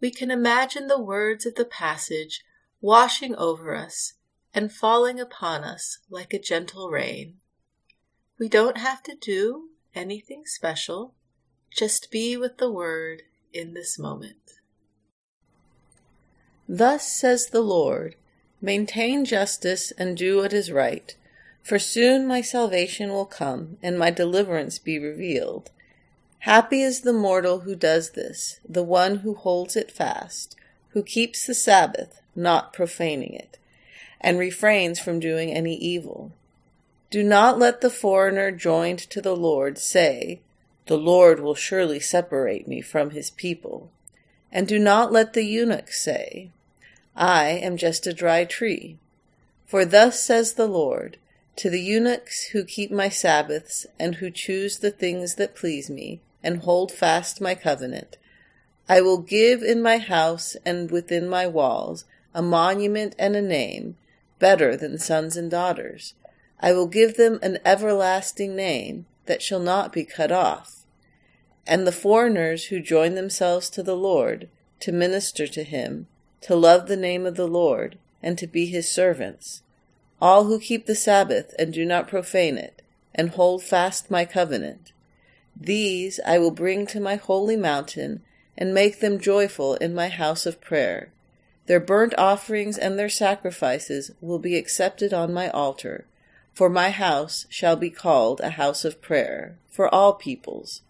We can imagine the words of the passage washing over us and falling upon us like a gentle rain. We don't have to do anything special, just be with the word in this moment. Thus says the Lord, maintain justice and do what is right, for soon my salvation will come and my deliverance be revealed. Happy is the mortal who does this, the one who holds it fast, who keeps the Sabbath, not profaning it, and refrains from doing any evil. Do not let the foreigner joined to the Lord say, the Lord will surely separate me from his people. And do not let the eunuch say, I am just a dry tree. For thus says the Lord, to the eunuchs who keep my Sabbaths and who choose the things that please me, and hold fast my covenant. I will give in my house and within my walls a monument and a name, better than sons and daughters. I will give them an everlasting name that shall not be cut off. And the foreigners who join themselves to the Lord, to minister to him, to love the name of the Lord, and to be his servants, all who keep the Sabbath and do not profane it, and hold fast my covenant, these I will bring to my holy mountain, and make them joyful in my house of prayer. Their burnt offerings and their sacrifices will be accepted on my altar, for my house shall be called a house of prayer for all peoples.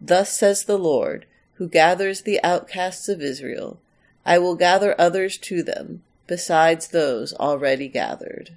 Thus says the Lord, who gathers the outcasts of Israel, I will gather others to them, besides those already gathered.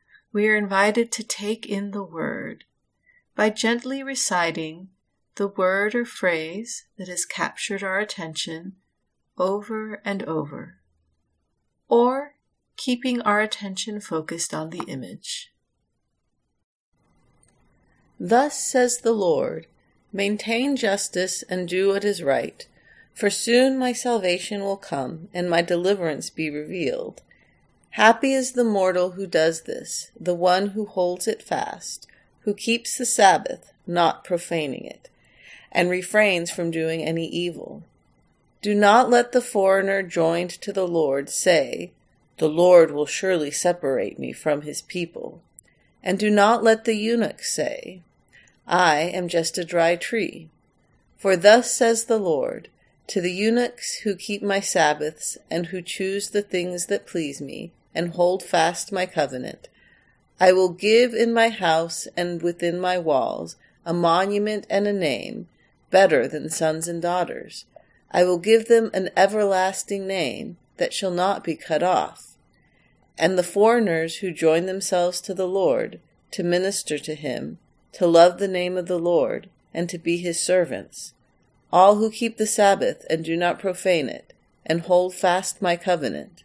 we are invited to take in the word by gently reciting the word or phrase that has captured our attention over and over, or keeping our attention focused on the image. Thus says the Lord, maintain justice and do what is right, for soon my salvation will come and my deliverance be revealed. Happy is the mortal who does this, the one who holds it fast, who keeps the Sabbath, not profaning it, and refrains from doing any evil. Do not let the foreigner joined to the Lord say, the Lord will surely separate me from his people. And do not let the eunuch say, I am just a dry tree. For thus says the Lord, to the eunuchs who keep my Sabbaths and who choose the things that please me, and hold fast my covenant. I will give in my house and within my walls a monument and a name, better than sons and daughters. I will give them an everlasting name that shall not be cut off. And the foreigners who join themselves to the Lord, to minister to him, to love the name of the Lord, and to be his servants, all who keep the Sabbath and do not profane it, and hold fast my covenant,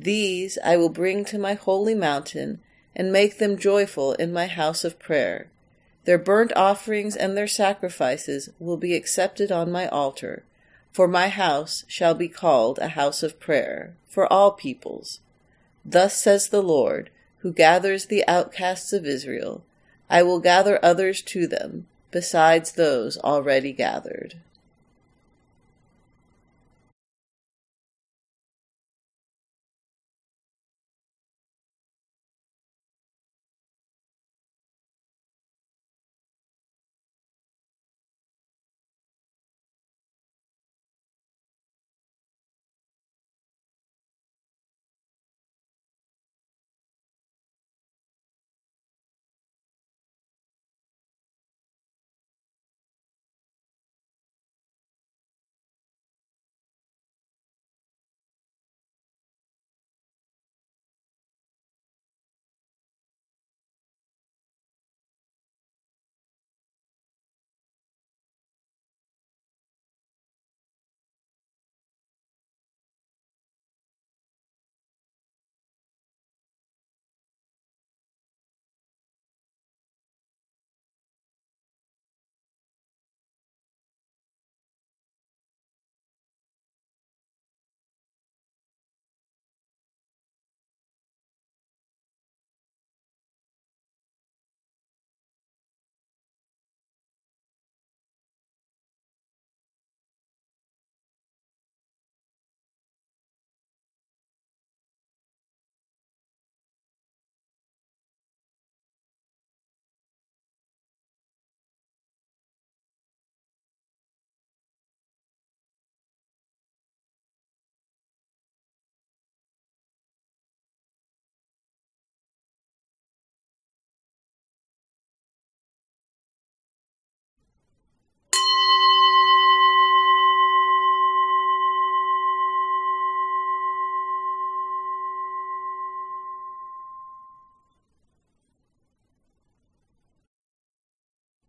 these I will bring to my holy mountain, and make them joyful in my house of prayer. Their burnt offerings and their sacrifices will be accepted on my altar, for my house shall be called a house of prayer for all peoples. Thus says the Lord, who gathers the outcasts of Israel, I will gather others to them, besides those already gathered.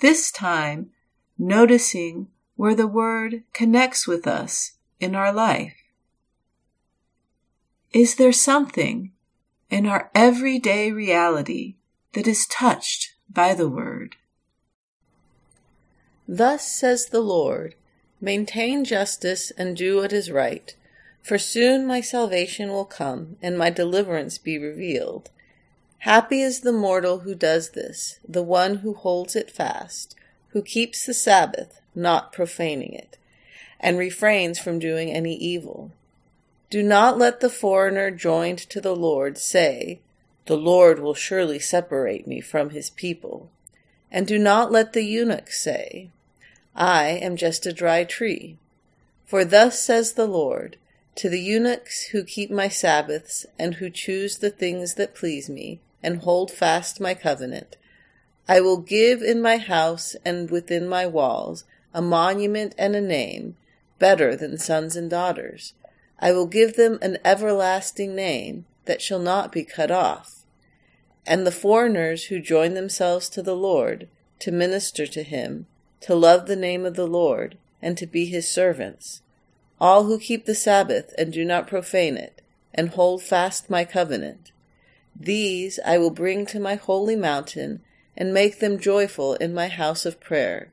This time, noticing where the word connects with us in our life. Is there something in our everyday reality that is touched by the word? Thus says the Lord, maintain justice and do what is right, for soon my salvation will come and my deliverance be revealed. Happy is the mortal who does this, the one who holds it fast, who keeps the Sabbath, not profaning it, and refrains from doing any evil. Do not let the foreigner joined to the Lord say, "The Lord will surely separate me from his people." And do not let the eunuch say, "I am just a dry tree." For thus says the Lord, to the eunuchs who keep my Sabbaths and who choose the things that please me and hold fast my covenant, I will give in my house and within my walls a monument and a name better than sons and daughters. I will give them an everlasting name that shall not be cut off. And the foreigners who join themselves to the Lord, to minister to him, to love the name of the Lord, and to be his servants, all who keep the Sabbath and do not profane it, and hold fast my covenant, these I will bring to my holy mountain, and make them joyful in my house of prayer.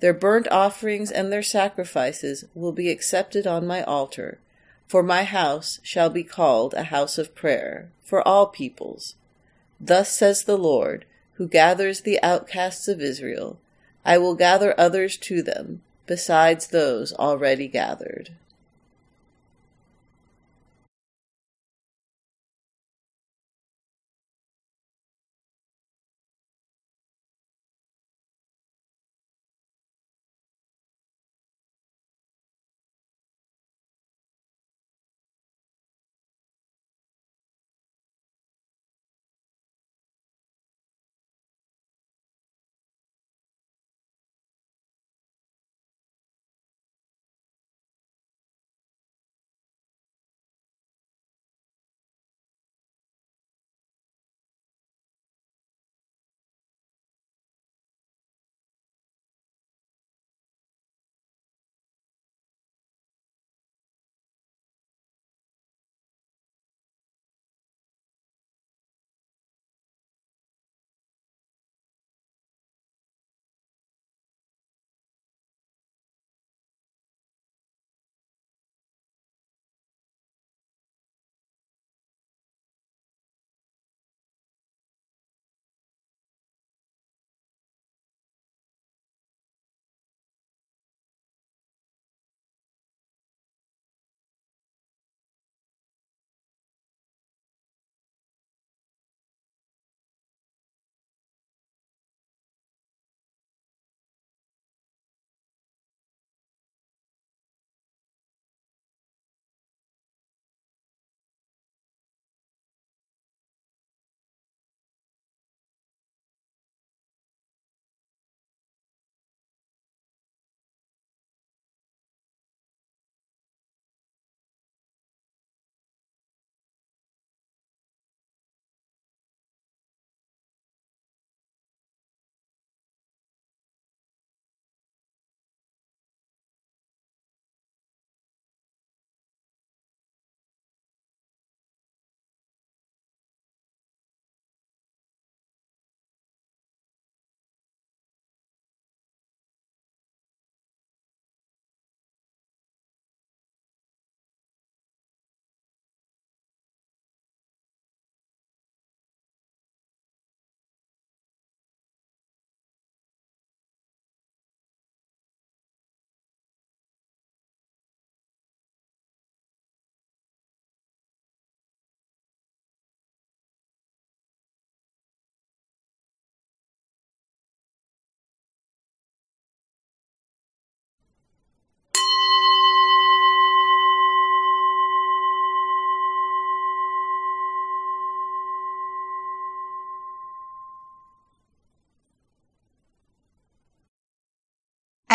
Their burnt offerings and their sacrifices will be accepted on my altar, for my house shall be called a house of prayer for all peoples. Thus says the Lord, who gathers the outcasts of Israel, I will gather others to them, besides those already gathered.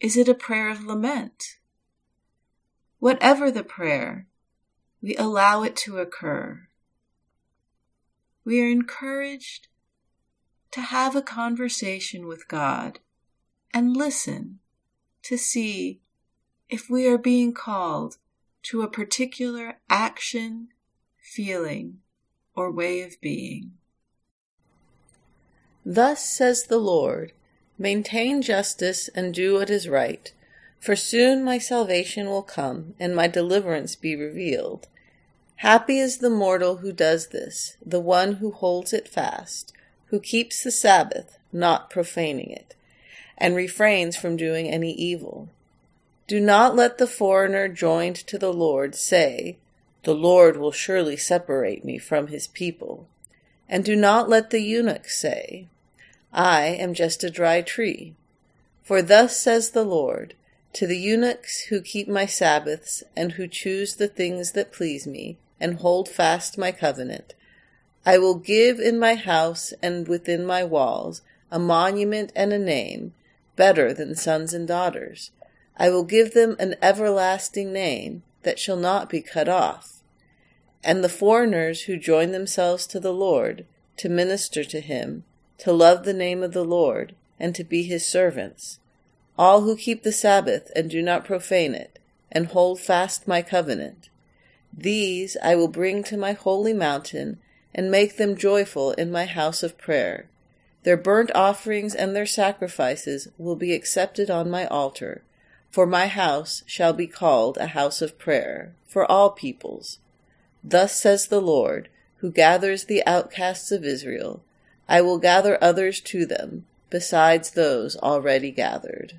Is it a prayer of lament? Whatever the prayer, we allow it to occur. We are encouraged to have a conversation with God and listen to see if we are being called to a particular action, feeling, or way of being. Thus says the Lord, maintain justice and do what is right, for soon my salvation will come and my deliverance be revealed. Happy is the mortal who does this, the one who holds it fast, who keeps the Sabbath, not profaning it, and refrains from doing any evil. Do not let the foreigner joined to the Lord say, the Lord will surely separate me from his people. And do not let the eunuch say, I am just a dry tree. For thus says the Lord, to the eunuchs who keep my Sabbaths and who choose the things that please me and hold fast my covenant, I will give in my house and within my walls a monument and a name, better than sons and daughters. I will give them an everlasting name that shall not be cut off. And the foreigners who join themselves to the Lord, to minister to him, to love the name of the Lord, and to be his servants, all who keep the Sabbath and do not profane it, and hold fast my covenant, these I will bring to my holy mountain, and make them joyful in my house of prayer. Their burnt offerings and their sacrifices will be accepted on my altar, for my house shall be called a house of prayer for all peoples. Thus says the Lord, who gathers the outcasts of Israel, I will gather others to them, besides those already gathered.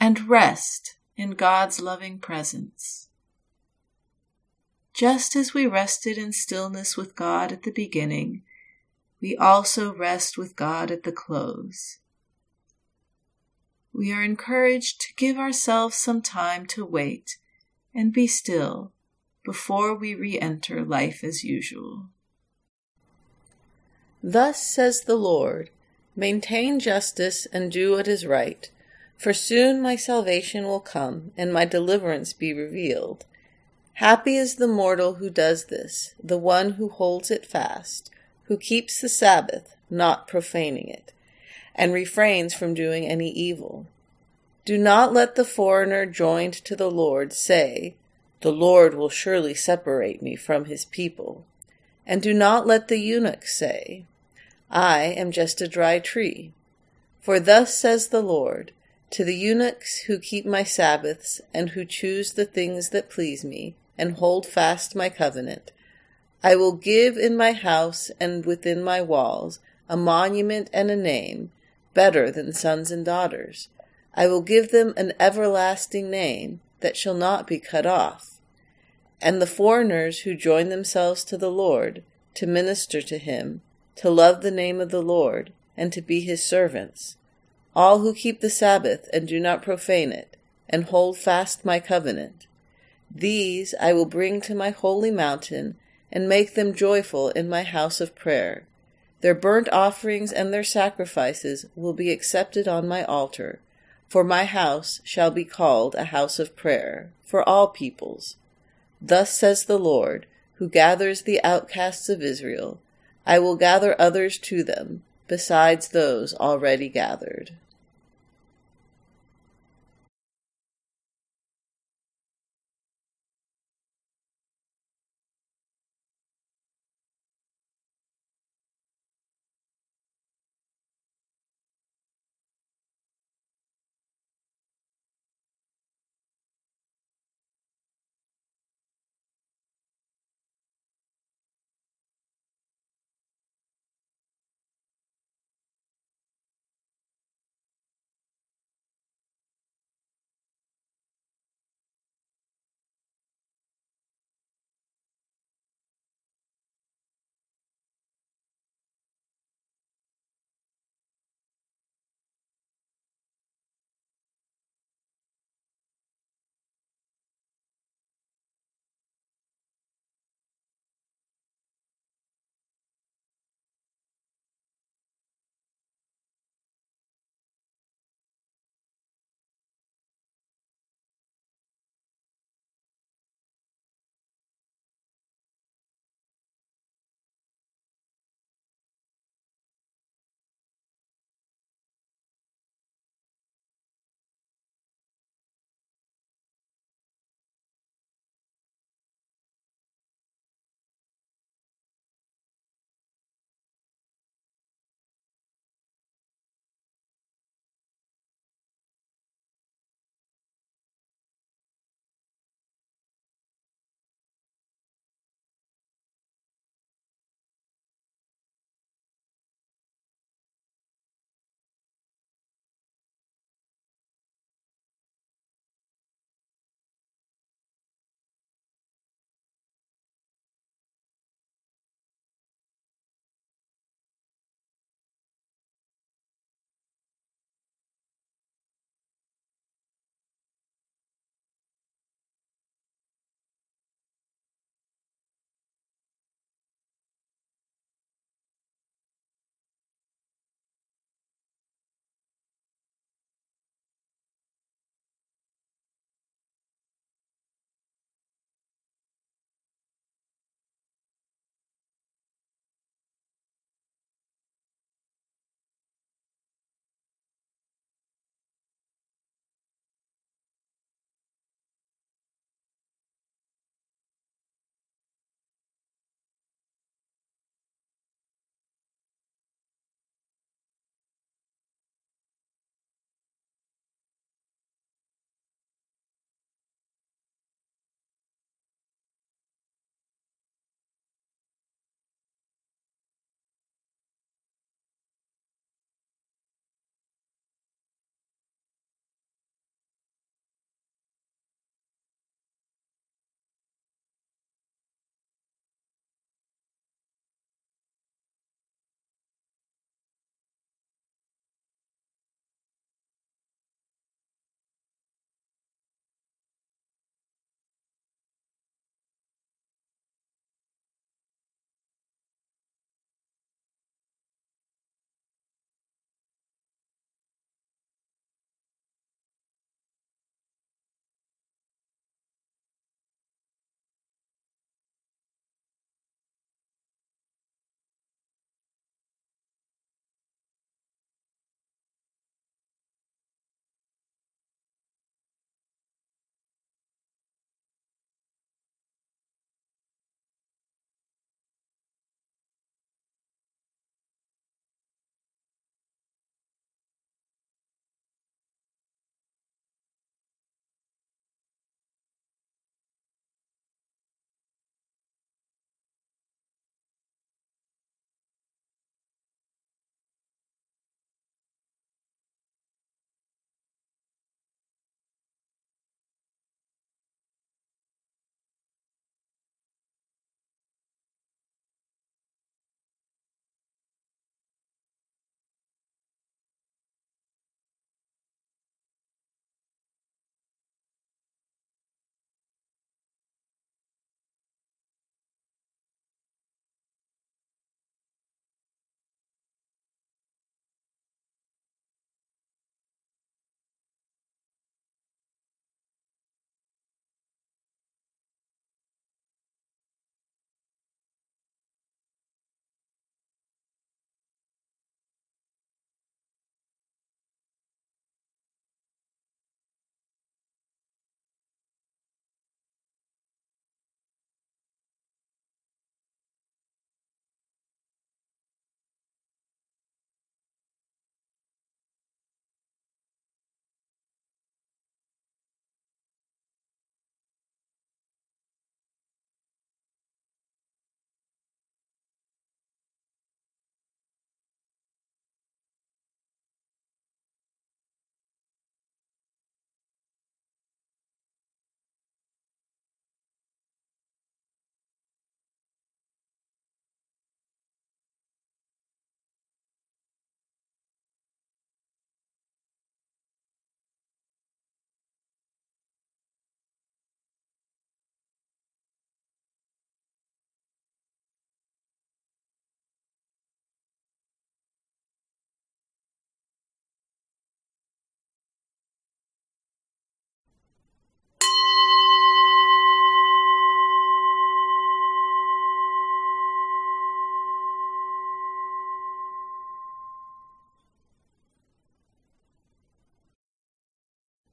and rest in God's loving presence. Just as we rested in stillness with God at the beginning, we also rest with God at the close. We are encouraged to give ourselves some time to wait and be still before we re-enter life as usual. Thus says the Lord, maintain justice and do what is right, for soon my salvation will come and my deliverance be revealed. Happy is the mortal who does this, the one who holds it fast, who keeps the Sabbath, not profaning it, and refrains from doing any evil. Do not let the foreigner joined to the Lord say, the Lord will surely separate me from his people. And do not let the eunuch say, I am just a dry tree. For thus says the Lord, to the eunuchs who keep my Sabbaths and who choose the things that please me and hold fast my covenant, I will give in my house and within my walls a monument and a name, better than sons and daughters. I will give them an everlasting name that shall not be cut off. And the foreigners who join themselves to the Lord, to minister to him, to love the name of the Lord, and to be his servants, all who keep the Sabbath and do not profane it, and hold fast my covenant, these I will bring to my holy mountain, and make them joyful in my house of prayer. Their burnt offerings and their sacrifices will be accepted on my altar, for my house shall be called a house of prayer for all peoples. Thus says the Lord, who gathers the outcasts of Israel, I will gather others to them, besides those already gathered.